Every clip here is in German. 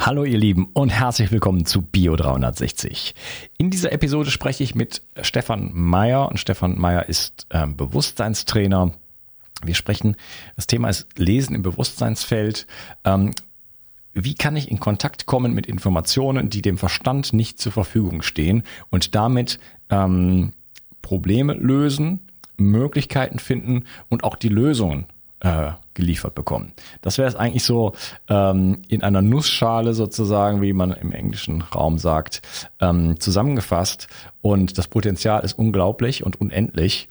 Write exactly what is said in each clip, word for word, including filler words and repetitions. Hallo ihr Lieben und herzlich willkommen zu Bio dreihundertsechzig. In dieser Episode spreche ich mit Stefan Meier und Stefan Meier ist äh, Bewusstseinstrainer. Wir sprechen, das Thema ist Lesen im Bewusstseinsfeld. Ähm, wie kann ich in Kontakt kommen mit Informationen, die dem Verstand nicht zur Verfügung stehen und damit ähm, Probleme lösen, Möglichkeiten finden und auch die Lösungen äh, geliefert bekommen. Das wäre es eigentlich so ähm, in einer Nussschale sozusagen, wie man im englischen Raum sagt, ähm, zusammengefasst. Und das Potenzial ist unglaublich und unendlich.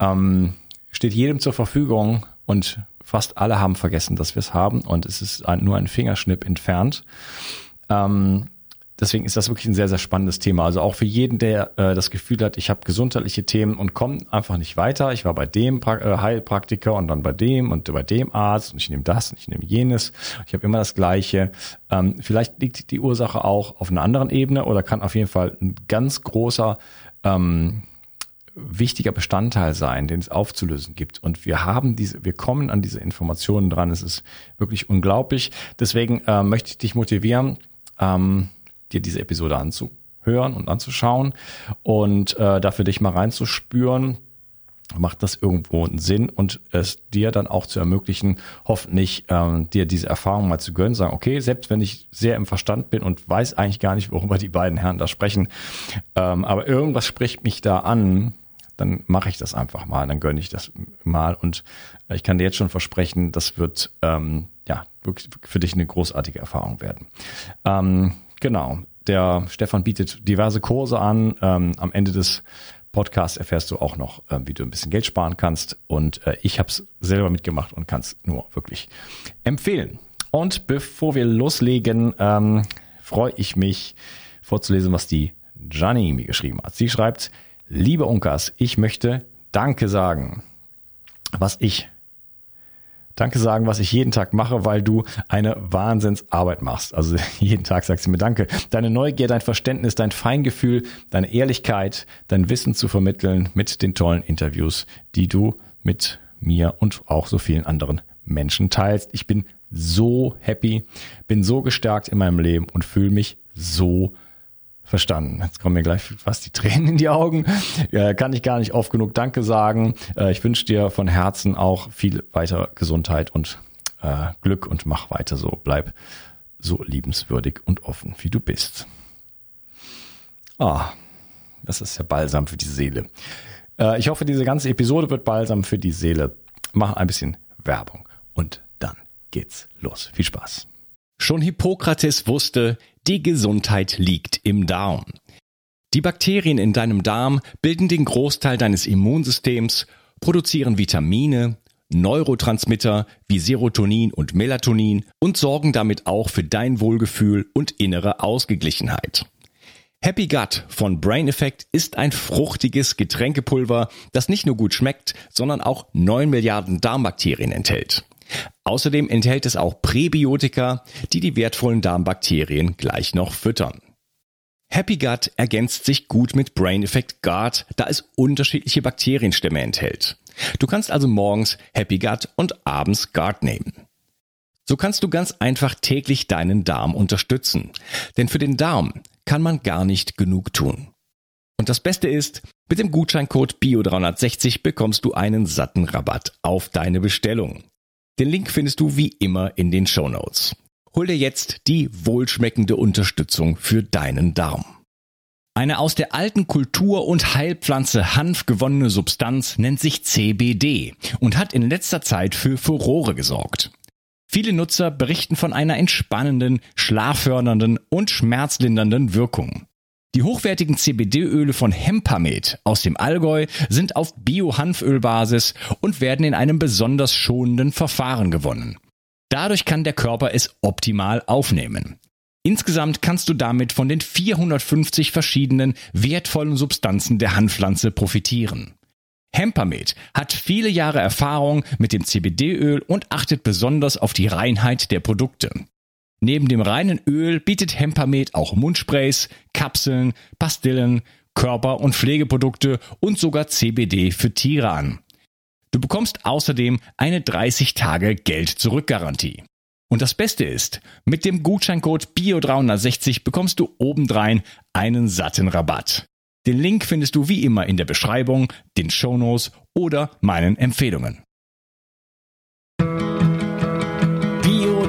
Ähm, steht jedem zur Verfügung und fast alle haben vergessen, dass wir es haben. Und es ist ein, nur ein Fingerschnipp entfernt. Ähm, deswegen ist das wirklich ein sehr, sehr spannendes Thema. Also auch für jeden, der äh, das Gefühl hat, ich habe gesundheitliche Themen und komme einfach nicht weiter. Ich war bei dem pra- äh, Heilpraktiker und dann bei dem und bei dem Arzt und ich nehme das und ich nehme jenes. Ich habe immer das Gleiche. Ähm, vielleicht liegt die Ursache auch auf einer anderen Ebene oder kann auf jeden Fall ein ganz großer, ähm, wichtiger Bestandteil sein, den es aufzulösen gibt. Und wir haben diese, wir kommen an diese Informationen dran. Es ist wirklich unglaublich. Deswegen äh, möchte ich dich motivieren, ähm, dir diese Episode anzuhören und anzuschauen und äh, dafür dich mal reinzuspüren, macht das irgendwo einen Sinn und es dir dann auch zu ermöglichen, hoffentlich ähm, dir diese Erfahrung mal zu gönnen, sagen, okay, selbst wenn ich sehr im Verstand bin und weiß eigentlich gar nicht, worüber die beiden Herren da sprechen, ähm, aber irgendwas spricht mich da an, dann mache ich das einfach mal, dann gönne ich das mal und ich kann dir jetzt schon versprechen, das wird ähm, ja für dich eine großartige Erfahrung werden. Ähm, Genau, der Stefan bietet diverse Kurse an. Ähm, am Ende des Podcasts erfährst du auch noch, äh, wie du ein bisschen Geld sparen kannst. Und äh, ich habe es selber mitgemacht und kann es nur wirklich empfehlen. Und bevor wir loslegen, ähm, freue ich mich vorzulesen, was die Gianni mir geschrieben hat. Sie schreibt, liebe Uncas, ich möchte Danke sagen, was ich Danke sagen, was ich jeden Tag mache, weil du eine Wahnsinnsarbeit machst. Also jeden Tag sagst du mir Danke. Deine Neugier, dein Verständnis, dein Feingefühl, deine Ehrlichkeit, dein Wissen zu vermitteln mit den tollen Interviews, die du mit mir und auch so vielen anderen Menschen teilst. Ich bin so happy, bin so gestärkt in meinem Leben und fühle mich so verstanden. Jetzt kommen mir gleich fast die Tränen in die Augen. Äh, kann ich gar nicht oft genug Danke sagen. Äh, ich wünsche dir von Herzen auch viel weiter Gesundheit und äh, Glück und mach weiter so. Bleib so liebenswürdig und offen, wie du bist. Ah, das ist ja Balsam für die Seele. Äh, ich hoffe, diese ganze Episode wird Balsam für die Seele. Mach ein bisschen Werbung und dann geht's los. Viel Spaß. Schon Hippokrates wusste, die Gesundheit liegt im Darm. Die Bakterien in deinem Darm bilden den Großteil deines Immunsystems, produzieren Vitamine, Neurotransmitter wie Serotonin und Melatonin und sorgen damit auch für dein Wohlgefühl und innere Ausgeglichenheit. Happy Gut von Brain Effect ist ein fruchtiges Getränkepulver, das nicht nur gut schmeckt, sondern auch neun Milliarden Darmbakterien enthält. Außerdem enthält es auch Präbiotika, die die wertvollen Darmbakterien gleich noch füttern. Happy Gut ergänzt sich gut mit Brain Effect Guard, da es unterschiedliche Bakterienstämme enthält. Du kannst also morgens Happy Gut und abends Guard nehmen. So kannst du ganz einfach täglich deinen Darm unterstützen, denn für den Darm kann man gar nicht genug tun. Und das Beste ist, mit dem Gutscheincode Bio dreihundertsechzig bekommst du einen satten Rabatt auf deine Bestellung. Den Link findest du wie immer in den Shownotes. Hol dir jetzt die wohlschmeckende Unterstützung für deinen Darm. Eine aus der alten Kultur- und Heilpflanze Hanf gewonnene Substanz nennt sich C B D und hat in letzter Zeit für Furore gesorgt. Viele Nutzer berichten von einer entspannenden, schlaffördernden und schmerzlindernden Wirkung. Die hochwertigen C B D-Öle von Hempamed aus dem Allgäu sind auf Bio-Hanfölbasis und werden in einem besonders schonenden Verfahren gewonnen. Dadurch kann der Körper es optimal aufnehmen. Insgesamt kannst du damit von den vierhundertfünfzig verschiedenen wertvollen Substanzen der Hanfpflanze profitieren. Hempamed hat viele Jahre Erfahrung mit dem C B D-Öl und achtet besonders auf die Reinheit der Produkte. Neben dem reinen Öl bietet Hempamed auch Mundsprays, Kapseln, Pastillen, Körper- und Pflegeprodukte und sogar C B D für Tiere an. Du bekommst außerdem eine dreißig Tage Geld-Zurück-Garantie. Und das Beste ist, mit dem Gutscheincode Bio drei sechzig bekommst du obendrein einen satten Rabatt. Den Link findest du wie immer in der Beschreibung, den Shownotes oder meinen Empfehlungen. Bio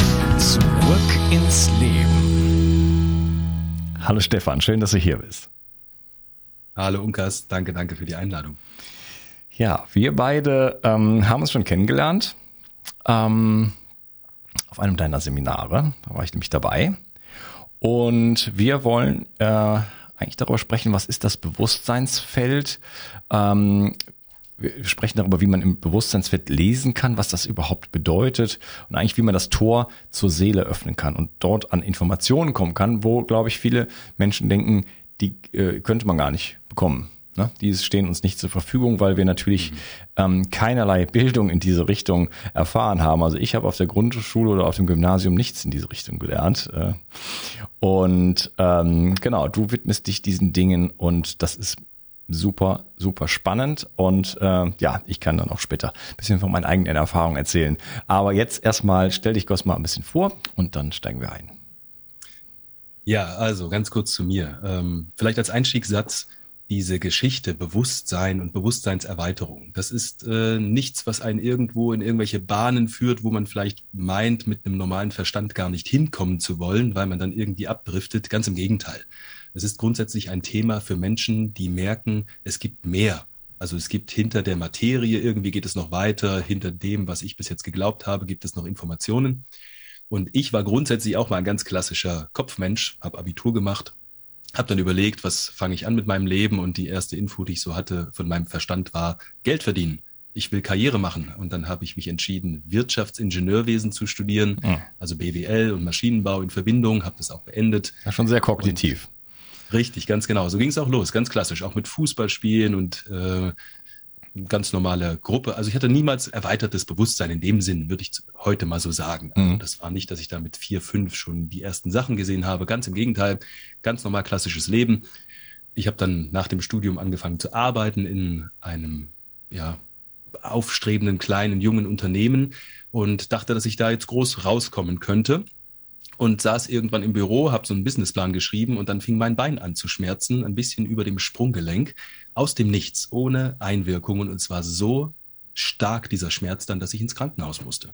Zurück ins Leben. Hallo Stefan, schön, dass du hier bist. Hallo Uncas, danke, danke für die Einladung. Ja, wir beide ähm, haben uns schon kennengelernt ähm, auf einem deiner Seminare, da war ich nämlich dabei, und wir wollen äh, eigentlich darüber sprechen, was ist das Bewusstseinsfeld, ähm, wir sprechen darüber, wie man im Bewusstseinsfeld lesen kann, was das überhaupt bedeutet und eigentlich wie man das Tor zur Seele öffnen kann und dort an Informationen kommen kann, wo, glaube ich, viele Menschen denken, die äh, könnte man gar nicht bekommen. Ne, die stehen uns nicht zur Verfügung, weil wir natürlich mhm. ähm, keinerlei Bildung in diese Richtung erfahren haben. Also ich habe auf der Grundschule oder auf dem Gymnasium nichts in diese Richtung gelernt. Äh, und ähm, genau, du widmest dich diesen Dingen und das ist super, super spannend. Und äh, ja, ich kann dann auch später ein bisschen von meinen eigenen Erfahrungen erzählen. Aber jetzt erstmal stell dich kurz mal ein bisschen vor und dann steigen wir ein. Ja, also ganz kurz zu mir. Ähm, vielleicht als Einstiegssatz. Diese Geschichte Bewusstsein und Bewusstseinserweiterung, das ist äh, nichts, was einen irgendwo in irgendwelche Bahnen führt, wo man vielleicht meint, mit einem normalen Verstand gar nicht hinkommen zu wollen, weil man dann irgendwie abdriftet. Ganz im Gegenteil. Es ist grundsätzlich ein Thema für Menschen, die merken, es gibt mehr. Also es gibt hinter der Materie, irgendwie geht es noch weiter, hinter dem, was ich bis jetzt geglaubt habe, gibt es noch Informationen. Und ich war grundsätzlich auch mal ein ganz klassischer Kopfmensch, habe Abitur gemacht. Habe dann überlegt, was fange ich an mit meinem Leben, und die erste Info, die ich so hatte von meinem Verstand, war Geld verdienen. Ich will Karriere machen, und dann habe ich mich entschieden, Wirtschaftsingenieurwesen zu studieren, mhm. also B W L und Maschinenbau in Verbindung, habe das auch beendet. Ja, schon sehr kognitiv. Und richtig, ganz genau. So ging es auch los, ganz klassisch, auch mit Fußballspielen und äh, ganz normale Gruppe. Also ich hatte niemals erweitertes Bewusstsein in dem Sinn, würde ich heute mal so sagen. Also das war nicht, dass ich da mit vier, fünf schon die ersten Sachen gesehen habe. Ganz im Gegenteil, ganz normal klassisches Leben. Ich habe dann nach dem Studium angefangen zu arbeiten in einem ja aufstrebenden, kleinen, jungen Unternehmen und dachte, dass ich da jetzt groß rauskommen könnte. Und saß irgendwann im Büro, habe so einen Businessplan geschrieben, und dann fing mein Bein an zu schmerzen, ein bisschen über dem Sprunggelenk, aus dem Nichts, ohne Einwirkungen. Und zwar so stark dieser Schmerz dann, dass ich ins Krankenhaus musste.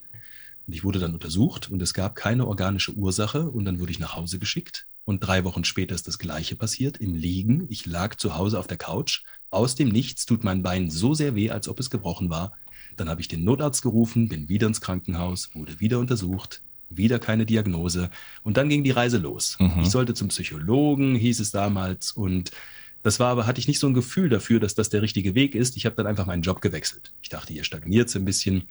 Und ich wurde dann untersucht und es gab keine organische Ursache, und dann wurde ich nach Hause geschickt. Und drei Wochen später ist das Gleiche passiert, im Liegen. Ich lag zu Hause auf der Couch. Aus dem Nichts tut mein Bein so sehr weh, als ob es gebrochen war. Dann habe ich den Notarzt gerufen, bin wieder ins Krankenhaus, wurde wieder untersucht. Wieder keine Diagnose. Und dann ging die Reise los. Mhm. Ich sollte zum Psychologen, hieß es damals. Und das war aber, hatte ich nicht so ein Gefühl dafür, dass das der richtige Weg ist. Ich habe dann einfach meinen Job gewechselt. Ich dachte, hier stagniert es ein bisschen.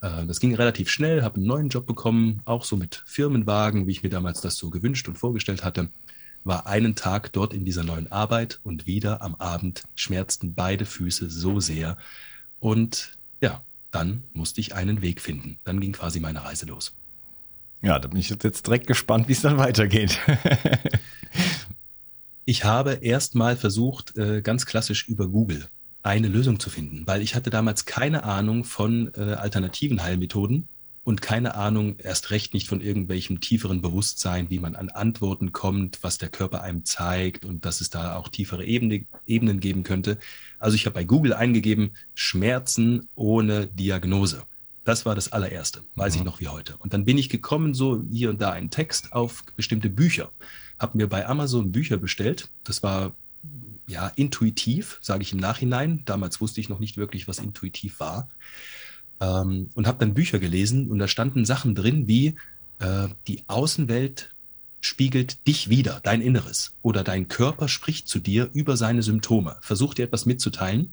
Das ging relativ schnell, habe einen neuen Job bekommen, auch so mit Firmenwagen, wie ich mir damals das so gewünscht und vorgestellt hatte. War einen Tag dort in dieser neuen Arbeit und wieder am Abend schmerzten beide Füße so sehr. Und ja, dann musste ich einen Weg finden. Dann ging quasi meine Reise los. Ja, da bin ich jetzt direkt gespannt, wie es dann weitergeht. Ich habe erstmal versucht, ganz klassisch über Google eine Lösung zu finden, weil ich hatte damals keine Ahnung von alternativen Heilmethoden und keine Ahnung, erst recht nicht von irgendwelchem tieferen Bewusstsein, wie man an Antworten kommt, was der Körper einem zeigt und dass es da auch tiefere Ebene, Ebenen geben könnte. Also ich habe bei Google eingegeben, Schmerzen ohne Diagnose. Das war das allererste, weiß mhm. ich noch wie heute. Und dann bin ich gekommen, so hier und da einen Text auf bestimmte Bücher. Habe mir bei Amazon Bücher bestellt. Das war ja intuitiv, sage ich im Nachhinein. Damals wusste ich noch nicht wirklich, was intuitiv war. Ähm, und habe dann Bücher gelesen, und da standen Sachen drin wie äh, die Außenwelt spiegelt dich wider, dein Inneres. Oder dein Körper spricht zu dir über seine Symptome. Versuch dir etwas mitzuteilen.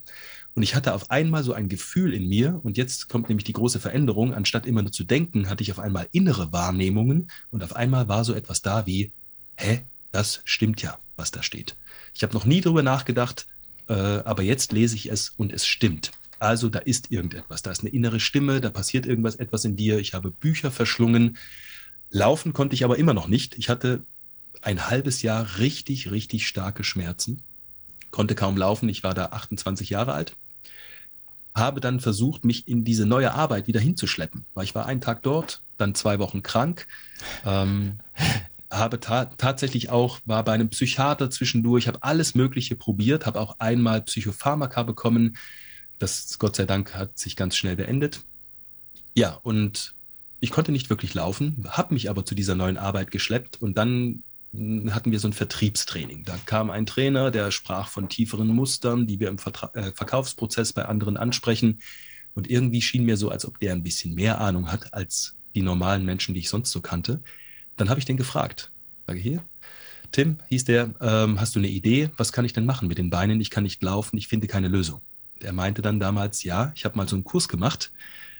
Und ich hatte auf einmal so ein Gefühl in mir, und jetzt kommt nämlich die große Veränderung, anstatt immer nur zu denken, hatte ich auf einmal innere Wahrnehmungen und auf einmal war so etwas da wie, hä, das stimmt ja, was da steht. Ich habe noch nie drüber nachgedacht, äh, aber jetzt lese ich es und es stimmt. Also da ist irgendetwas, da ist eine innere Stimme, da passiert irgendwas, etwas in dir. Ich habe Bücher verschlungen, laufen konnte ich aber immer noch nicht. Ich hatte ein halbes Jahr richtig, richtig starke Schmerzen, konnte kaum laufen, ich war da achtundzwanzig Jahre alt, habe dann versucht, mich in diese neue Arbeit wieder hinzuschleppen, weil ich war einen Tag dort, dann zwei Wochen krank, ähm, habe ta- tatsächlich auch, war bei einem Psychiater zwischendurch, habe alles Mögliche probiert, habe auch einmal Psychopharmaka bekommen, das Gott sei Dank hat sich ganz schnell beendet. Ja, und ich konnte nicht wirklich laufen, habe mich aber zu dieser neuen Arbeit geschleppt und dann hatten wir so ein Vertriebstraining. Da kam ein Trainer, der sprach von tieferen Mustern, die wir im Vertra- äh, Verkaufsprozess bei anderen ansprechen. Und irgendwie schien mir so, als ob der ein bisschen mehr Ahnung hat als die normalen Menschen, die ich sonst so kannte. Dann habe ich den gefragt. Sage hier, Tim, hieß der, ähm, hast du eine Idee? Was kann ich denn machen mit den Beinen? Ich kann nicht laufen, ich finde keine Lösung. Er meinte dann damals, ja, ich habe mal so einen Kurs gemacht.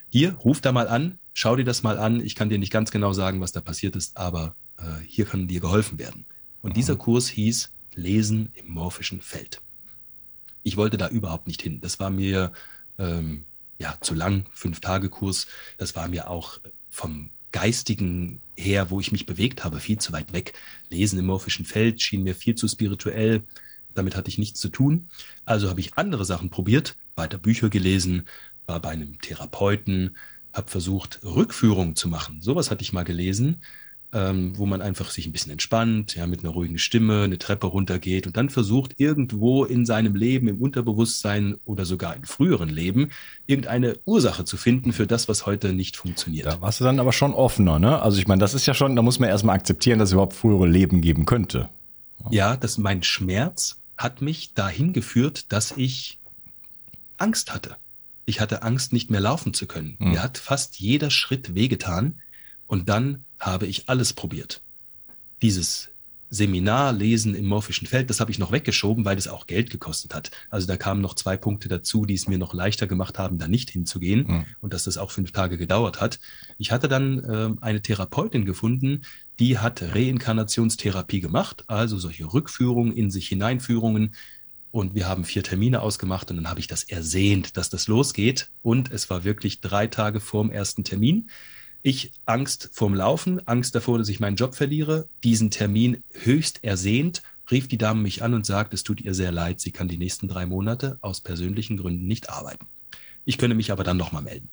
Hier, ruf da mal an, schau dir das mal an. Ich kann dir nicht ganz genau sagen, was da passiert ist, aber hier kann dir geholfen werden. Und dieser Kurs hieß Lesen im morphischen Feld. Ich wollte da überhaupt nicht hin. Das war mir ähm, ja zu lang, Fünf-Tage-Kurs. Das war mir auch vom Geistigen her, wo ich mich bewegt habe, viel zu weit weg. Lesen im morphischen Feld schien mir viel zu spirituell. Damit hatte ich nichts zu tun. Also habe ich andere Sachen probiert, weiter Bücher gelesen, war bei einem Therapeuten, habe versucht, Rückführungen zu machen. Sowas hatte ich mal gelesen. Ähm, wo man einfach sich ein bisschen entspannt, ja, mit einer ruhigen Stimme eine Treppe runtergeht und dann versucht, irgendwo in seinem Leben, im Unterbewusstsein oder sogar in früheren Leben, irgendeine Ursache zu finden für das, was heute nicht funktioniert. Da warst du dann aber schon offener, ne? Also ich meine, das ist ja schon, da muss man erstmal akzeptieren, dass es überhaupt frühere Leben geben könnte. Ja, dass mein Schmerz hat mich dahin geführt, dass ich Angst hatte. Ich hatte Angst, nicht mehr laufen zu können. Hm. Mir hat fast jeder Schritt wehgetan und dann habe ich alles probiert. Dieses Seminar Lesen im morphischen Feld, das habe ich noch weggeschoben, weil das auch Geld gekostet hat. Also da kamen noch zwei Punkte dazu, die es mir noch leichter gemacht haben, da nicht hinzugehen mhm. und dass das auch fünf Tage gedauert hat. Ich hatte dann äh, eine Therapeutin gefunden, die hat Reinkarnationstherapie gemacht, also solche Rückführungen, in sich Hineinführungen. Und wir haben vier Termine ausgemacht und dann habe ich das ersehnt, dass das losgeht. Und es war wirklich drei Tage vorm ersten Termin. Ich Angst vorm Laufen, Angst davor, dass ich meinen Job verliere, diesen Termin höchst ersehnt, rief die Dame mich an und sagt, es tut ihr sehr leid, sie kann die nächsten drei Monate aus persönlichen Gründen nicht arbeiten. Ich könne mich aber dann nochmal melden.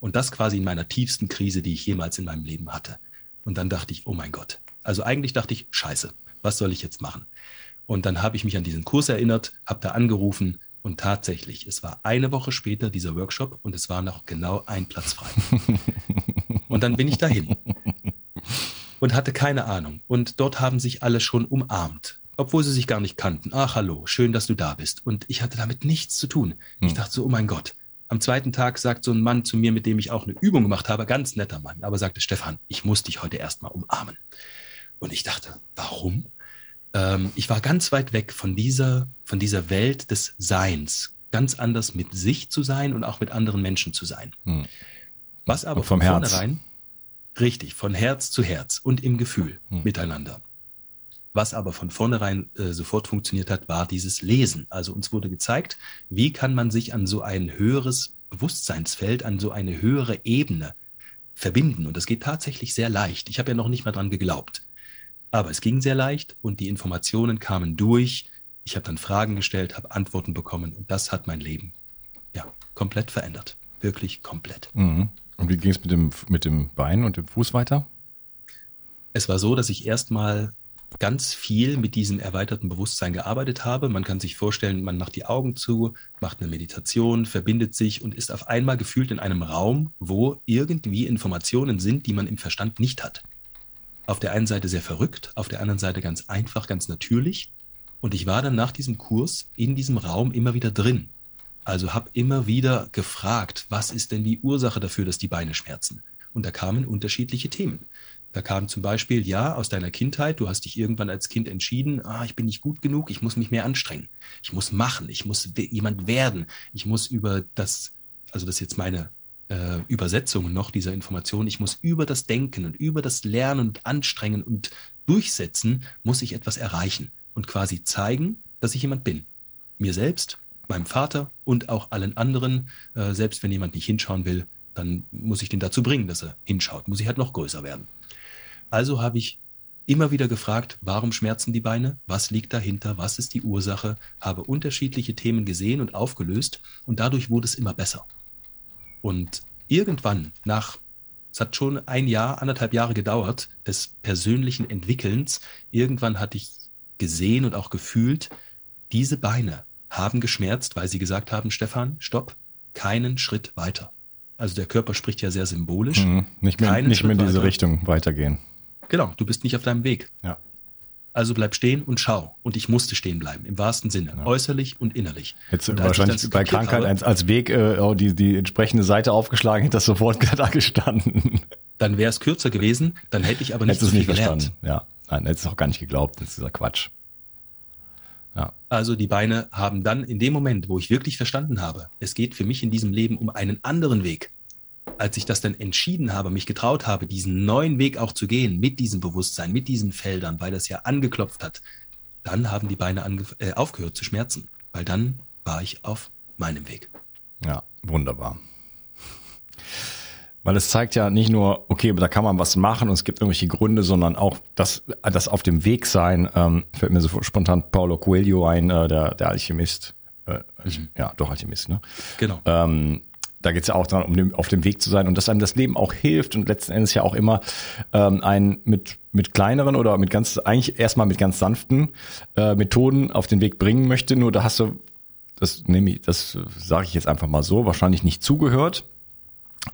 Und das quasi in meiner tiefsten Krise, die ich jemals in meinem Leben hatte. Und dann dachte ich, oh mein Gott. Also eigentlich dachte ich, scheiße, was soll ich jetzt machen? Und dann habe ich mich an diesen Kurs erinnert, habe da angerufen und tatsächlich, es war eine Woche später dieser Workshop und es war noch genau ein Platz frei. Und dann bin ich dahin und hatte keine Ahnung. Und dort haben sich alle schon umarmt, obwohl sie sich gar nicht kannten. Ach, hallo, schön, dass du da bist. Und ich hatte damit nichts zu tun. Hm. Ich dachte so, oh mein Gott. Am zweiten Tag sagt so ein Mann zu mir, mit dem ich auch eine Übung gemacht habe, ganz netter Mann, aber sagte, Stefan, ich muss dich heute erstmal umarmen. Und ich dachte, warum? Ähm, ich war ganz weit weg von dieser, von dieser Welt des Seins. Ganz anders mit sich zu sein und auch mit anderen Menschen zu sein. Hm. Was aber vom von vornherein, richtig, von Herz zu Herz und im Gefühl hm. miteinander. Was aber von vornherein äh, sofort funktioniert hat, war dieses Lesen. Also uns wurde gezeigt, wie kann man sich an so ein höheres Bewusstseinsfeld, an so eine höhere Ebene verbinden. Und das geht tatsächlich sehr leicht. Ich habe ja noch nicht mal dran geglaubt. Aber es ging sehr leicht und die Informationen kamen durch. Ich habe dann Fragen gestellt, habe Antworten bekommen und das hat mein Leben ja komplett verändert. Wirklich komplett. Mhm. Und wie ging es mit dem, mit dem Bein und dem Fuß weiter? Es war so, dass ich erstmal ganz viel mit diesem erweiterten Bewusstsein gearbeitet habe. Man kann sich vorstellen, man macht die Augen zu, macht eine Meditation, verbindet sich und ist auf einmal gefühlt in einem Raum, wo irgendwie Informationen sind, die man im Verstand nicht hat. Auf der einen Seite sehr verrückt, auf der anderen Seite ganz einfach, ganz natürlich. Und ich war dann nach diesem Kurs in diesem Raum immer wieder drin. Also habe immer wieder gefragt, was ist denn die Ursache dafür, dass die Beine schmerzen? Und da kamen unterschiedliche Themen. Da kam zum Beispiel, ja, aus deiner Kindheit, du hast dich irgendwann als Kind entschieden, ah, ich bin nicht gut genug, ich muss mich mehr anstrengen, ich muss machen, ich muss jemand werden, ich muss über das, also das ist jetzt meine äh, Übersetzung noch dieser Information, ich muss über das Denken und über das Lernen und Anstrengen und Durchsetzen, muss ich etwas erreichen und quasi zeigen, dass ich jemand bin. Mir selbst, meinem Vater und auch allen anderen, äh, selbst wenn jemand nicht hinschauen will, dann muss ich den dazu bringen, dass er hinschaut, muss ich halt noch größer werden. Also habe ich immer wieder gefragt, warum schmerzen die Beine? Was liegt dahinter? Was ist die Ursache? Habe unterschiedliche Themen gesehen und aufgelöst und dadurch wurde es immer besser. Und irgendwann nach, es hat schon ein Jahr, anderthalb Jahre gedauert, des persönlichen Entwickelns, irgendwann hatte ich gesehen und auch gefühlt, diese Beine haben geschmerzt, weil sie gesagt haben, Stefan, stopp, keinen Schritt weiter. Also der Körper spricht ja sehr symbolisch. Hm, nicht mehr, nicht mehr in diese Richtung weitergehen. Genau, du bist nicht auf deinem Weg. Ja. Also bleib stehen und schau. Und ich musste stehen bleiben, im wahrsten Sinne, ja. Äußerlich und innerlich. Jetzt und wahrscheinlich bei Krankheit habe, als Weg äh, die, die entsprechende Seite aufgeschlagen, hätte das sofort da gestanden. Dann wäre es kürzer gewesen, dann hätte ich aber nicht so viel nicht verstanden. Ja, nein, hättest du auch gar nicht geglaubt, das ist dieser Quatsch. Ja. Also die Beine haben dann in dem Moment, wo ich wirklich verstanden habe, es geht für mich in diesem Leben um einen anderen Weg, als ich das dann entschieden habe, mich getraut habe, diesen neuen Weg auch zu gehen, mit diesem Bewusstsein, mit diesen Feldern, weil das ja angeklopft hat, dann haben die Beine ange- äh, aufgehört zu schmerzen, weil dann war ich auf meinem Weg. Ja, wunderbar. Weil es zeigt ja nicht nur, okay, da kann man was machen und es gibt irgendwelche Gründe, sondern auch das, das auf dem Weg sein, ähm, fällt mir so spontan Paolo Coelho ein, äh, der, der Alchemist, äh, mhm. ja, doch Alchemist, ne? Genau. Ähm, da geht's ja auch darum, um dem, auf dem Weg zu sein und dass einem das Leben auch hilft und letzten Endes ja auch immer ähm, einen mit, mit kleineren oder mit ganz, eigentlich erstmal mit ganz sanften äh, Methoden auf den Weg bringen möchte, nur da hast du, das nehme ich, das sage ich jetzt einfach mal so, wahrscheinlich nicht zugehört.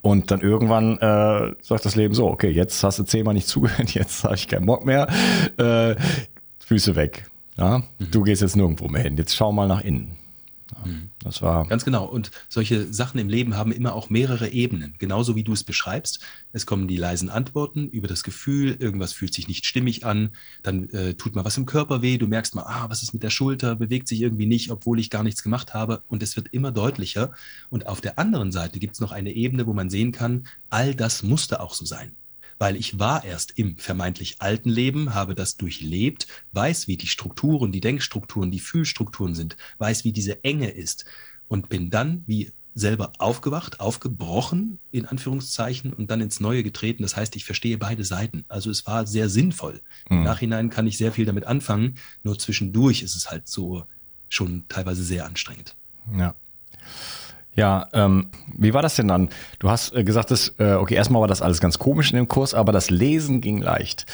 Und dann irgendwann äh, sagt das Leben so, okay, jetzt hast du zehnmal nicht zugehört, jetzt habe ich keinen Bock mehr, äh, Füße weg. Ja? Mhm. Du gehst jetzt nirgendwo mehr hin, jetzt schau mal nach innen. Ja, mhm. Das war ganz genau. Und solche Sachen im Leben haben immer auch mehrere Ebenen, genauso wie du es beschreibst. Es kommen die leisen Antworten über das Gefühl, irgendwas fühlt sich nicht stimmig an, dann äh, tut mal was im Körper weh, du merkst mal, ah, was ist mit der Schulter, bewegt sich irgendwie nicht, obwohl ich gar nichts gemacht habe. Und es wird immer deutlicher. Und auf der anderen Seite gibt es noch eine Ebene, wo man sehen kann, all das musste auch so sein. Weil ich war erst im vermeintlich alten Leben, habe das durchlebt, weiß, wie die Strukturen, die Denkstrukturen, die Fühlstrukturen sind, weiß, wie diese Enge ist und bin dann wie selber aufgewacht, aufgebrochen, in Anführungszeichen, und dann ins Neue getreten. Das heißt, ich verstehe beide Seiten. Also es war sehr sinnvoll. Mhm. Im Nachhinein kann ich sehr viel damit anfangen, nur zwischendurch ist es halt so schon teilweise sehr anstrengend. Ja. Ja, ähm, wie war das denn dann? Du hast äh, gesagt, dass, äh, okay, erstmal war das alles ganz komisch in dem Kurs, aber das Lesen ging leicht.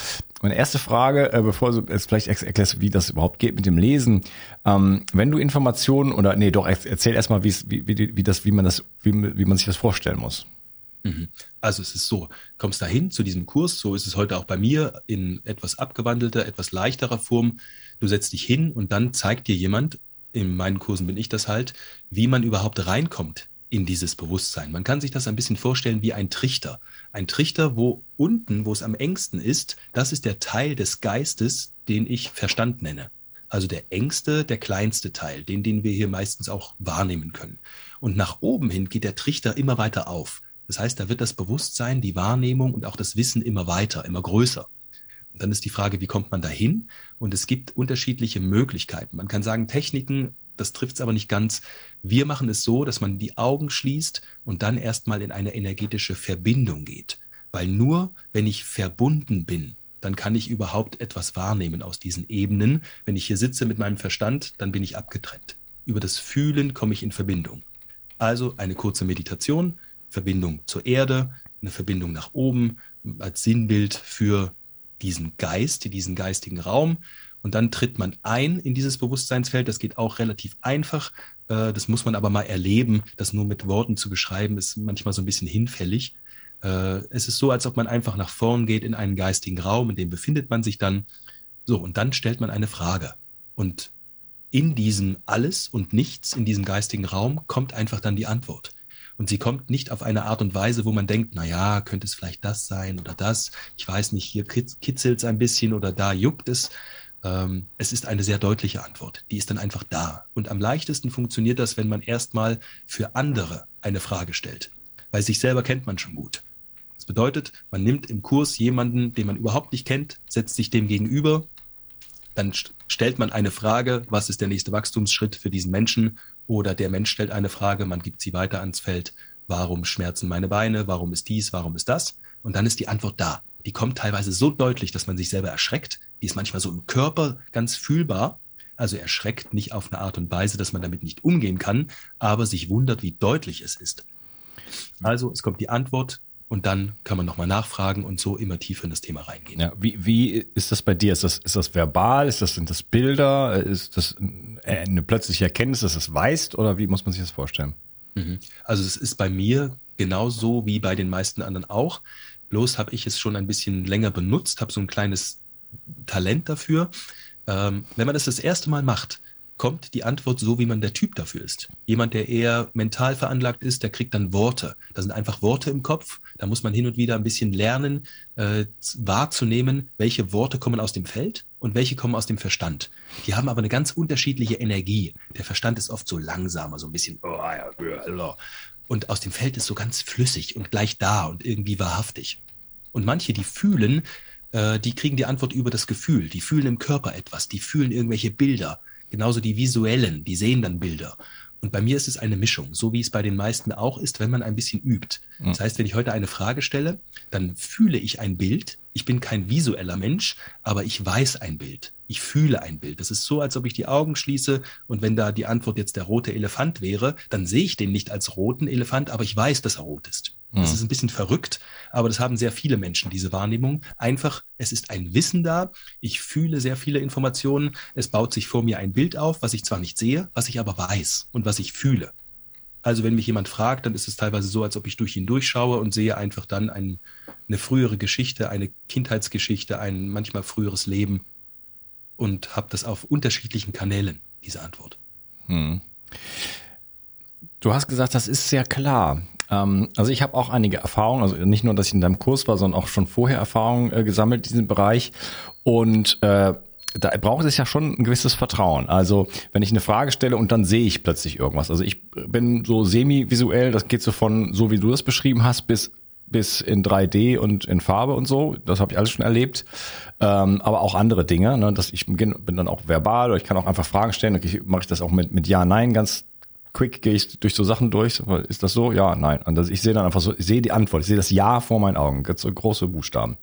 Meine erste Frage, äh, bevor du jetzt vielleicht erklärst, wie das überhaupt geht mit dem Lesen, ähm, wenn du Informationen oder nee, doch erzähl erstmal, wie, wie, wie das, wie man das, wie, wie man sich das vorstellen muss. Also es ist so, kommst dahin zu diesem Kurs, so ist es heute auch bei mir in etwas abgewandelter, etwas leichterer Form. Du setzt dich hin und dann zeigt dir jemand. In meinen Kursen bin ich das halt, wie man überhaupt reinkommt in dieses Bewusstsein. Man kann sich das ein bisschen vorstellen wie ein Trichter. Ein Trichter, wo unten, wo es am engsten ist, das ist der Teil des Geistes, den ich Verstand nenne. Also der engste, der kleinste Teil, den, den wir hier meistens auch wahrnehmen können. Und nach oben hin geht der Trichter immer weiter auf. Das heißt, da wird das Bewusstsein, die Wahrnehmung und auch das Wissen immer weiter, immer größer. Dann ist die Frage, wie kommt man dahin? Und es gibt unterschiedliche Möglichkeiten. Man kann sagen, Techniken, das trifft es aber nicht ganz. Wir machen es so, dass man die Augen schließt und dann erstmal in eine energetische Verbindung geht. Weil nur, wenn ich verbunden bin, dann kann ich überhaupt etwas wahrnehmen aus diesen Ebenen. Wenn ich hier sitze mit meinem Verstand, dann bin ich abgetrennt. Über das Fühlen komme ich in Verbindung. Also eine kurze Meditation, Verbindung zur Erde, eine Verbindung nach oben als Sinnbild für diesen Geist, diesen geistigen Raum, und dann tritt man ein in dieses Bewusstseinsfeld. Das geht auch relativ einfach, das muss man aber mal erleben, das nur mit Worten zu beschreiben, ist manchmal so ein bisschen hinfällig. Es ist so, als ob man einfach nach vorn geht in einen geistigen Raum, in dem befindet man sich dann. So, und dann stellt man eine Frage. Und in diesem Alles und Nichts, in diesem geistigen Raum, kommt einfach dann die Antwort. und sie kommt nicht auf eine Art und Weise, wo man denkt, na ja, könnte es vielleicht das sein oder das, ich weiß nicht, hier kitzelt es ein bisschen oder da juckt es. Ähm, es ist eine sehr deutliche Antwort, die ist dann einfach da. Und am leichtesten funktioniert das, wenn man erstmal für andere eine Frage stellt, weil sich selber kennt man schon gut. Das bedeutet, man nimmt im Kurs jemanden, den man überhaupt nicht kennt, setzt sich dem gegenüber, dann st- stellt man eine Frage, was ist der nächste Wachstumsschritt für diesen Menschen? Oder der Mensch stellt eine Frage, man gibt sie weiter ans Feld. Warum schmerzen meine Beine? Warum ist dies? Warum ist das? Und dann ist die Antwort da. Die kommt teilweise so deutlich, dass man sich selber erschreckt. Die ist manchmal so im Körper ganz fühlbar. Also erschreckt nicht auf eine Art und Weise, dass man damit nicht umgehen kann, aber sich wundert, wie deutlich es ist. Also es kommt die Antwort. Und dann kann man nochmal nachfragen und so immer tiefer in das Thema reingehen. Ja, wie, wie ist das bei dir? Ist das, ist das verbal? Ist das, sind das Bilder? Ist das eine plötzliche Erkenntnis, dass es weißt? Oder wie muss man sich das vorstellen? Mhm. Also es ist bei mir genauso wie bei den meisten anderen auch. Bloß habe ich es schon ein bisschen länger benutzt, habe so ein kleines Talent dafür. Ähm, wenn man das das erste Mal macht, kommt die Antwort so, wie man der Typ dafür ist. Jemand, der eher mental veranlagt ist, der kriegt dann Worte. Da sind einfach Worte im Kopf. Da muss man hin und wieder ein bisschen lernen, äh, wahrzunehmen, welche Worte kommen aus dem Feld und welche kommen aus dem Verstand. Die haben aber eine ganz unterschiedliche Energie. Der Verstand ist oft so langsamer, so ein bisschen. Und aus dem Feld ist so ganz flüssig und gleich da und irgendwie wahrhaftig. Und manche, die fühlen, äh, die kriegen die Antwort über das Gefühl. Die fühlen im Körper etwas. Die fühlen irgendwelche Bilder. Genauso die visuellen, die sehen dann Bilder. Und bei mir ist es eine Mischung, so wie es bei den meisten auch ist, wenn man ein bisschen übt. Das heißt, wenn ich heute eine Frage stelle, dann fühle ich ein Bild. Ich bin kein visueller Mensch, aber ich weiß ein Bild. Ich fühle ein Bild. Das ist so, als ob ich die Augen schließe und wenn da die Antwort jetzt der rote Elefant wäre, dann sehe ich den nicht als roten Elefant, aber ich weiß, dass er rot ist. Das ist ein bisschen verrückt, aber das haben sehr viele Menschen, diese Wahrnehmung. Einfach, es ist ein Wissen da, ich fühle sehr viele Informationen, es baut sich vor mir ein Bild auf, was ich zwar nicht sehe, was ich aber weiß und was ich fühle. Also wenn mich jemand fragt, dann ist es teilweise so, als ob ich durch ihn durchschaue und sehe einfach dann ein, eine frühere Geschichte, eine Kindheitsgeschichte, ein manchmal früheres Leben und habe das auf unterschiedlichen Kanälen, diese Antwort. Hm. Du hast gesagt, das ist sehr klar. Also ich habe auch einige Erfahrungen, also nicht nur, dass ich in deinem Kurs war, sondern auch schon vorher Erfahrungen äh, gesammelt in diesem Bereich und äh, da braucht es ja schon ein gewisses Vertrauen. Also wenn ich eine Frage stelle und dann sehe ich plötzlich irgendwas. Also ich bin so semi-visuell, das geht so von, so wie du das beschrieben hast, bis bis in drei D und in Farbe und so, das habe ich alles schon erlebt, ähm, aber auch andere Dinge, ne? Dass ich bin dann auch verbal oder ich kann auch einfach Fragen stellen, okay, mache ich das auch mit, mit Ja, Nein ganz quick gehe ich durch so Sachen durch. Ist das so? Ja, nein. Und das, ich sehe dann einfach so, ich sehe die Antwort, ich sehe das Ja vor meinen Augen. Ganz so große Buchstaben.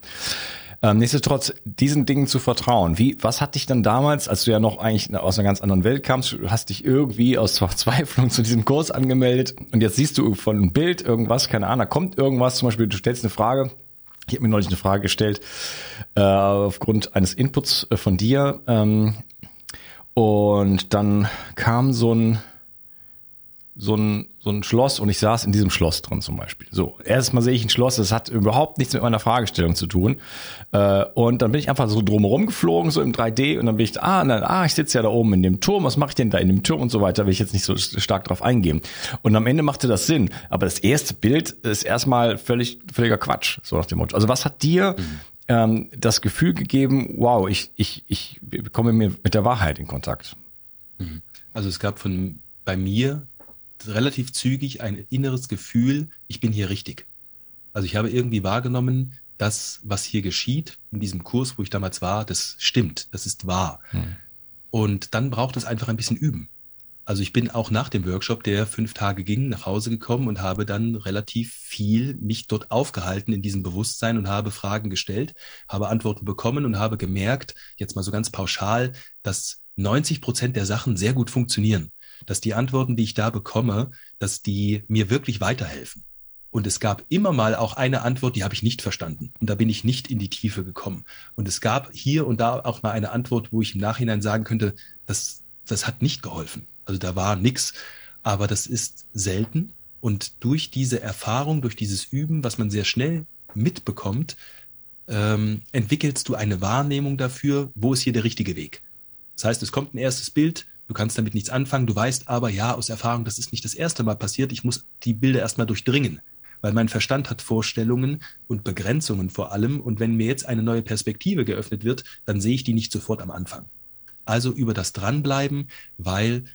Ähm, nichtsdestotrotz, diesen Dingen zu vertrauen. Wie, was hat dich dann damals, als du ja noch eigentlich aus einer ganz anderen Welt kamst, hast dich irgendwie aus Verzweiflung zu diesem Kurs angemeldet und jetzt siehst du von einem Bild irgendwas, keine Ahnung, da kommt irgendwas, zum Beispiel, du stellst eine Frage. Ich habe mir neulich eine Frage gestellt, äh, aufgrund eines Inputs von dir. Ähm, und dann kam so ein so ein so ein Schloss und ich saß in diesem Schloss drin zum Beispiel. So, erstmal sehe ich ein Schloss, das hat überhaupt nichts mit meiner Fragestellung zu tun. Und dann bin ich einfach so drumherum geflogen, so im drei D und dann bin ich, ah, nein, ah, ich sitze ja da oben in dem Turm, was mache ich denn da in dem Turm und so weiter, will ich jetzt nicht so stark drauf eingehen. Und am Ende machte das Sinn, aber das erste Bild ist erstmal völlig völliger Quatsch, so nach dem Motto. Also was hat dir mhm. ähm, das Gefühl gegeben, wow, ich ich ich komme mir mit der Wahrheit in Kontakt? Mhm. Also es gab von bei mir relativ zügig ein inneres Gefühl, ich bin hier richtig. Also ich habe irgendwie wahrgenommen, das, was hier geschieht, in diesem Kurs, wo ich damals war, das stimmt, das ist wahr. Hm. Und dann braucht es einfach ein bisschen üben. Also ich bin auch nach dem Workshop, der fünf Tage ging, nach Hause gekommen und habe dann relativ viel mich dort aufgehalten in diesem Bewusstsein und habe Fragen gestellt, habe Antworten bekommen und habe gemerkt, jetzt mal so ganz pauschal, dass neunzig Prozent der Sachen sehr gut funktionieren. Dass die Antworten, die ich da bekomme, dass die mir wirklich weiterhelfen. Und es gab immer mal auch eine Antwort, die habe ich nicht verstanden. Und da bin ich nicht in die Tiefe gekommen. Und es gab hier und da auch mal eine Antwort, wo ich im Nachhinein sagen könnte, das, das hat nicht geholfen. Also da war nichts. Aber das ist selten. Und durch diese Erfahrung, durch dieses Üben, was man sehr schnell mitbekommt, ähm, entwickelst du eine Wahrnehmung dafür, wo ist hier der richtige Weg. Das heißt, es kommt ein erstes Bild, du kannst damit nichts anfangen, du weißt aber, ja, aus Erfahrung, das ist nicht das erste Mal passiert, ich muss die Bilder erstmal durchdringen, weil mein Verstand hat Vorstellungen und Begrenzungen vor allem und wenn mir jetzt eine neue Perspektive geöffnet wird, dann sehe ich die nicht sofort am Anfang. Also über das Dranbleiben, weil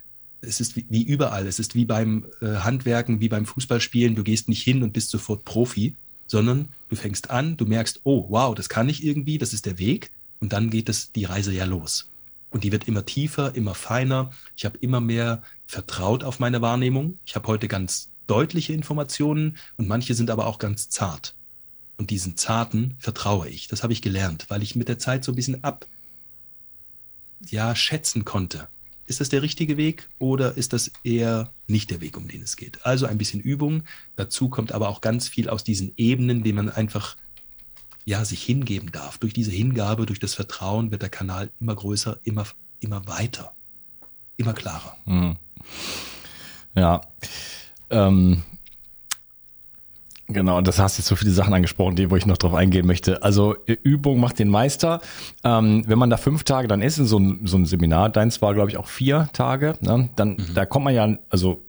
es ist wie überall, es ist wie beim Handwerken, wie beim Fußballspielen, du gehst nicht hin und bist sofort Profi, sondern du fängst an, du merkst, oh wow, das kann ich irgendwie, das ist der Weg und dann geht es die Reise ja los. Und die wird immer tiefer, immer feiner. Ich habe immer mehr vertraut auf meine Wahrnehmung. Ich habe heute ganz deutliche Informationen und manche sind aber auch ganz zart. Und diesen zarten vertraue ich. Das habe ich gelernt, weil ich mit der Zeit so ein bisschen ab, ja, schätzen konnte. Ist das der richtige Weg oder ist das eher nicht der Weg, um den es geht? Also ein bisschen Übung. Dazu kommt aber auch ganz viel aus diesen Ebenen, denen man einfach ja, sich hingeben darf. Durch diese Hingabe, durch das Vertrauen wird der Kanal immer größer, immer, immer weiter, immer klarer. Mhm. Ja, ähm, genau, das hast jetzt so viele Sachen angesprochen, die, wo ich noch drauf eingehen möchte. Also Übung macht den Meister. Ähm, wenn man da fünf Tage dann ist in so einem so ein Seminar, deins war glaube ich auch vier Tage, ne? Dann mhm. da kommt man ja, also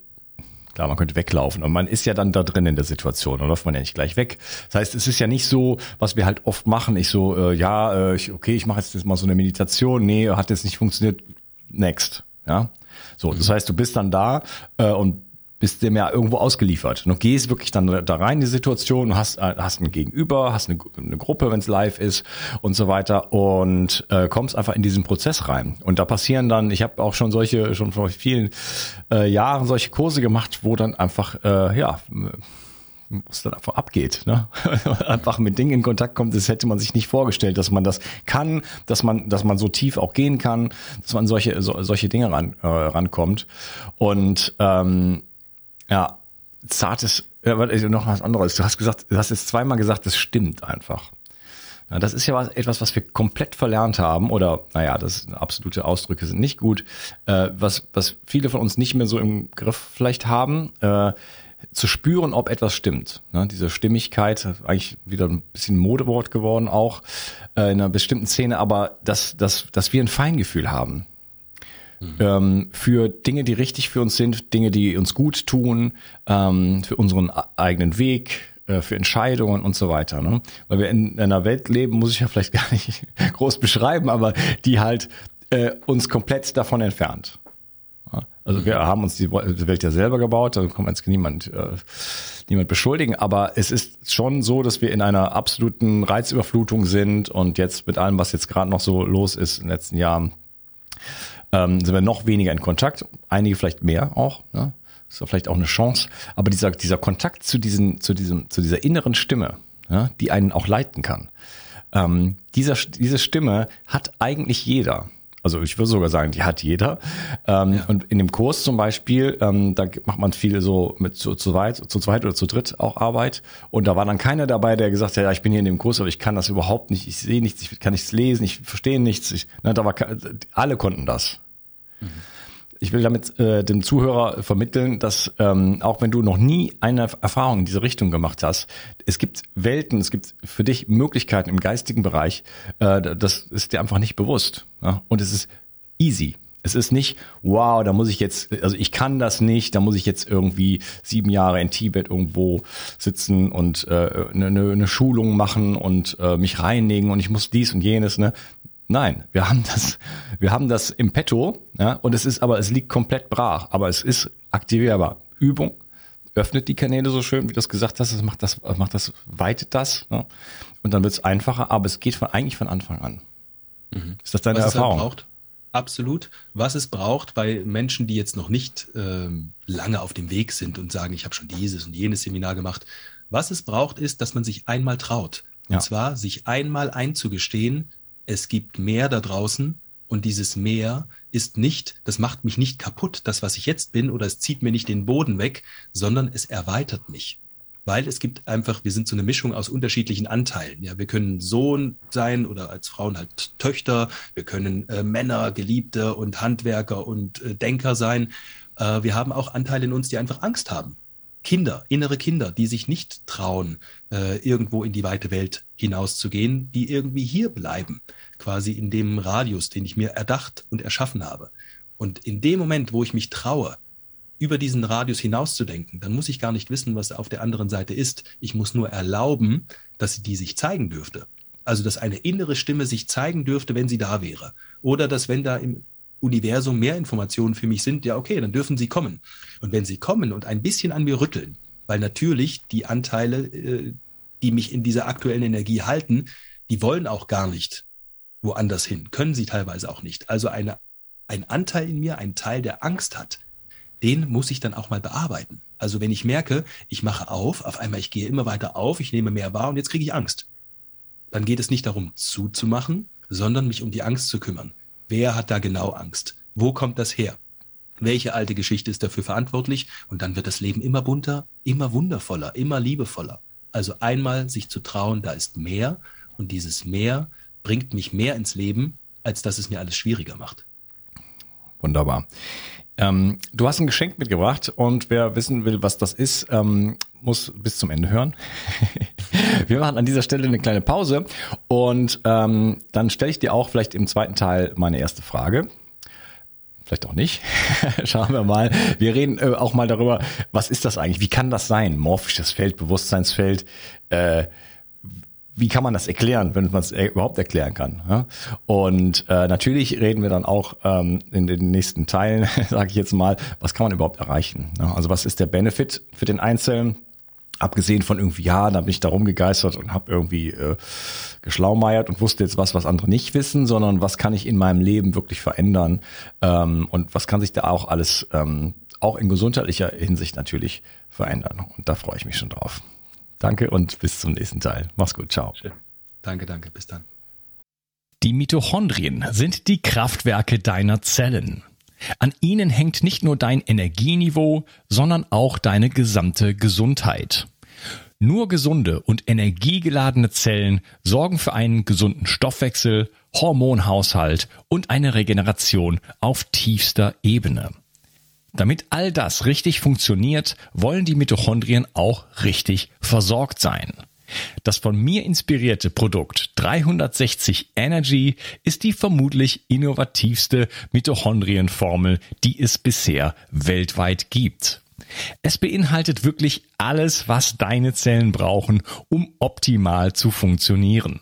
klar, man könnte weglaufen und man ist ja dann da drin in der Situation, dann läuft man ja nicht gleich weg. Das heißt, es ist ja nicht so, was wir halt oft machen, ich so, äh, ja, äh, ich, okay, ich mache jetzt mal so eine Meditation, nee, hat jetzt nicht funktioniert, next. Ja, so, das heißt, du bist dann da äh, und bist dem ja irgendwo ausgeliefert. Du gehst wirklich dann da rein in die Situation, hast hast ein Gegenüber, hast eine, eine Gruppe, wenn es live ist und so weiter und äh, kommst einfach in diesen Prozess rein. Und da passieren dann, ich habe auch schon solche, schon vor vielen äh, Jahren solche Kurse gemacht, wo dann einfach, äh, ja, was dann einfach abgeht, ne? Einfach mit Dingen in Kontakt kommt, das hätte man sich nicht vorgestellt, dass man das kann, dass man, dass man so tief auch gehen kann, dass man solche so, solche Dinge ran äh, rankommt und ähm, ja, zartes, aber noch was anderes. Du hast gesagt, du hast jetzt zweimal gesagt, das stimmt einfach. Ja, das ist ja was, etwas, was wir komplett verlernt haben oder, naja, das absolute Ausdrücke sind nicht gut, äh, was, was viele von uns nicht mehr so im Griff vielleicht haben, äh, zu spüren, ob etwas stimmt. Ne? Diese Stimmigkeit, eigentlich wieder ein bisschen Modewort geworden auch, äh, in einer bestimmten Szene, aber dass, dass, dass wir ein Feingefühl haben. Ähm, für Dinge, die richtig für uns sind, Dinge, die uns gut tun, ähm, für unseren eigenen Weg, äh, für Entscheidungen und so weiter. Ne? Weil wir in, in einer Welt leben, muss ich ja vielleicht gar nicht groß beschreiben, aber die halt äh, uns komplett davon entfernt. Ja? Also wir haben uns die Welt ja selber gebaut, da kann man jetzt niemand, äh, niemand beschuldigen, aber es ist schon so, dass wir in einer absoluten Reizüberflutung sind und jetzt mit allem, was jetzt gerade noch so los ist in den letzten Jahren, Ähm, sind wir noch weniger in Kontakt, einige vielleicht mehr auch, ne? Ist ja vielleicht auch eine Chance, aber dieser dieser Kontakt zu diesen zu diesem zu dieser inneren Stimme, ja, die einen auch leiten kann. Ähm, dieser diese Stimme hat eigentlich jeder. Also ich würde sogar sagen, die hat jeder. Ähm, ja. Und in dem Kurs zum Beispiel, ähm, da macht man viel so mit zu, zu weit, zu zweit oder zu dritt auch Arbeit. Und da war dann keiner dabei, der gesagt hat, ja, ich bin hier in dem Kurs, aber ich kann das überhaupt nicht, ich sehe nichts, ich kann nichts lesen, ich verstehe nichts. Ich, na, da war, alle konnten das. Mhm. Ich will damit äh, dem Zuhörer vermitteln, dass ähm, auch wenn du noch nie eine Erfahrung in diese Richtung gemacht hast, es gibt Welten, es gibt für dich Möglichkeiten im geistigen Bereich, äh, das ist dir einfach nicht bewusst. Ja? Und es ist easy. Es ist nicht, wow, da muss ich jetzt, also ich kann das nicht, da muss ich jetzt irgendwie sieben Jahre in Tibet irgendwo sitzen und äh, eine, eine Schulung machen und äh, mich reinigen und ich muss dies und jenes, ne? Nein, wir haben das, wir haben das im Petto, ja, und es ist aber, es liegt komplett brach, aber es ist aktivierbar. Übung öffnet die Kanäle so schön, wie du es gesagt hast, es macht das, macht das, weitet das, ne? Und dann wird es einfacher, aber es geht von, eigentlich von Anfang an. Mhm. Ist das deine Was Erfahrung? Es braucht? Absolut. Was es braucht bei Menschen, die jetzt noch nicht ähm, lange auf dem Weg sind und sagen, ich habe schon dieses und jenes Seminar gemacht. Was es braucht, ist, dass man sich einmal traut. Und ja. zwar sich einmal einzugestehen, es gibt mehr da draußen und dieses Meer ist nicht, das macht mich nicht kaputt, das, was ich jetzt bin, oder es zieht mir nicht den Boden weg, sondern es erweitert mich. Weil es gibt einfach, wir sind so eine Mischung aus unterschiedlichen Anteilen. Ja, wir können Sohn sein oder als Frauen halt Töchter, wir können äh, Männer, Geliebte und Handwerker und äh, Denker sein. Äh, wir haben auch Anteile in uns, die einfach Angst haben. Kinder, innere Kinder, die sich nicht trauen, äh, irgendwo in die weite Welt hinauszugehen, die irgendwie hier bleiben, quasi in dem Radius, den ich mir erdacht und erschaffen habe. Und in dem Moment, wo ich mich traue, über diesen Radius hinauszudenken, dann muss ich gar nicht wissen, was auf der anderen Seite ist. Ich muss nur erlauben, dass die sich zeigen dürfte. Also, dass eine innere Stimme sich zeigen dürfte, wenn sie da wäre. Oder dass, wenn da im Universum mehr Informationen für mich sind, ja okay, dann dürfen sie kommen. Und wenn sie kommen und ein bisschen an mir rütteln, weil natürlich die Anteile, die mich in dieser aktuellen Energie halten, die wollen auch gar nicht woanders hin, können sie teilweise auch nicht. Also eine, ein Anteil in mir, ein Teil, der Angst hat, den muss ich dann auch mal bearbeiten. Also wenn ich merke, ich mache auf, auf einmal, ich gehe immer weiter auf, ich nehme mehr wahr und jetzt kriege ich Angst. Dann geht es nicht darum, zuzumachen, sondern mich um die Angst zu kümmern. Wer hat da genau Angst? Wo kommt das her? Welche alte Geschichte ist dafür verantwortlich? Und dann wird das Leben immer bunter, immer wundervoller, immer liebevoller. Also einmal sich zu trauen, da ist mehr und dieses Mehr bringt mich mehr ins Leben, als dass es mir alles schwieriger macht. Wunderbar. Ähm, du hast ein Geschenk mitgebracht und wer wissen will, was das ist, ähm, muss bis zum Ende hören. Wir machen an dieser Stelle eine kleine Pause und ähm, dann stelle ich dir auch vielleicht im zweiten Teil meine erste Frage. Vielleicht auch nicht. Schauen wir mal. Wir reden äh, auch mal darüber, was ist das eigentlich? Wie kann das sein? Morphisches Feld, Bewusstseinsfeld, äh, wie kann man das erklären, wenn man es überhaupt erklären kann? Und äh, natürlich reden wir dann auch ähm, in den nächsten Teilen, sage ich jetzt mal, was kann man überhaupt erreichen? Also was ist der Benefit für den Einzelnen? Abgesehen von irgendwie, ja, da bin ich da rumgegeistert und habe irgendwie äh, geschlaumeiert und wusste jetzt was, was andere nicht wissen, sondern was kann ich in meinem Leben wirklich verändern? Ähm, und was kann sich da auch alles, ähm, auch in gesundheitlicher Hinsicht natürlich verändern? Und da freue ich mich schon drauf. Danke und bis zum nächsten Teil. Mach's gut, ciao. Schön. Danke, danke, bis dann. Die Mitochondrien sind die Kraftwerke deiner Zellen. An ihnen hängt nicht nur dein Energieniveau, sondern auch deine gesamte Gesundheit. Nur gesunde und energiegeladene Zellen sorgen für einen gesunden Stoffwechsel, Hormonhaushalt und eine Regeneration auf tiefster Ebene. Damit all das richtig funktioniert, wollen die Mitochondrien auch richtig versorgt sein. Das von mir inspirierte Produkt dreihundertsechzig Energy ist die vermutlich innovativste Mitochondrienformel, die es bisher weltweit gibt. Es beinhaltet wirklich alles, was deine Zellen brauchen, um optimal zu funktionieren.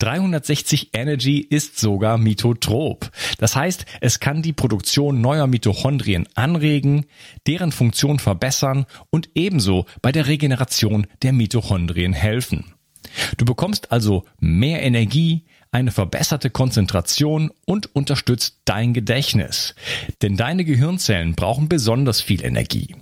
dreihundertsechzig Energy ist sogar mitotrop. Das heißt, es kann die Produktion neuer Mitochondrien anregen, deren Funktion verbessern und ebenso bei der Regeneration der Mitochondrien helfen. Du bekommst also mehr Energie, eine verbesserte Konzentration und unterstützt dein Gedächtnis. Denn deine Gehirnzellen brauchen besonders viel Energie.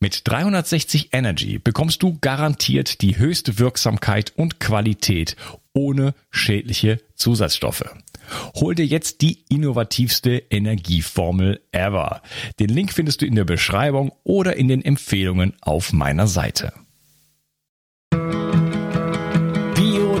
Mit dreihundertsechzig Energy bekommst du garantiert die höchste Wirksamkeit und Qualität ohne schädliche Zusatzstoffe. Hol dir jetzt die innovativste Energieformel ever. Den Link findest du in der Beschreibung oder in den Empfehlungen auf meiner Seite. Bio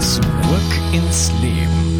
Zurück ins Leben.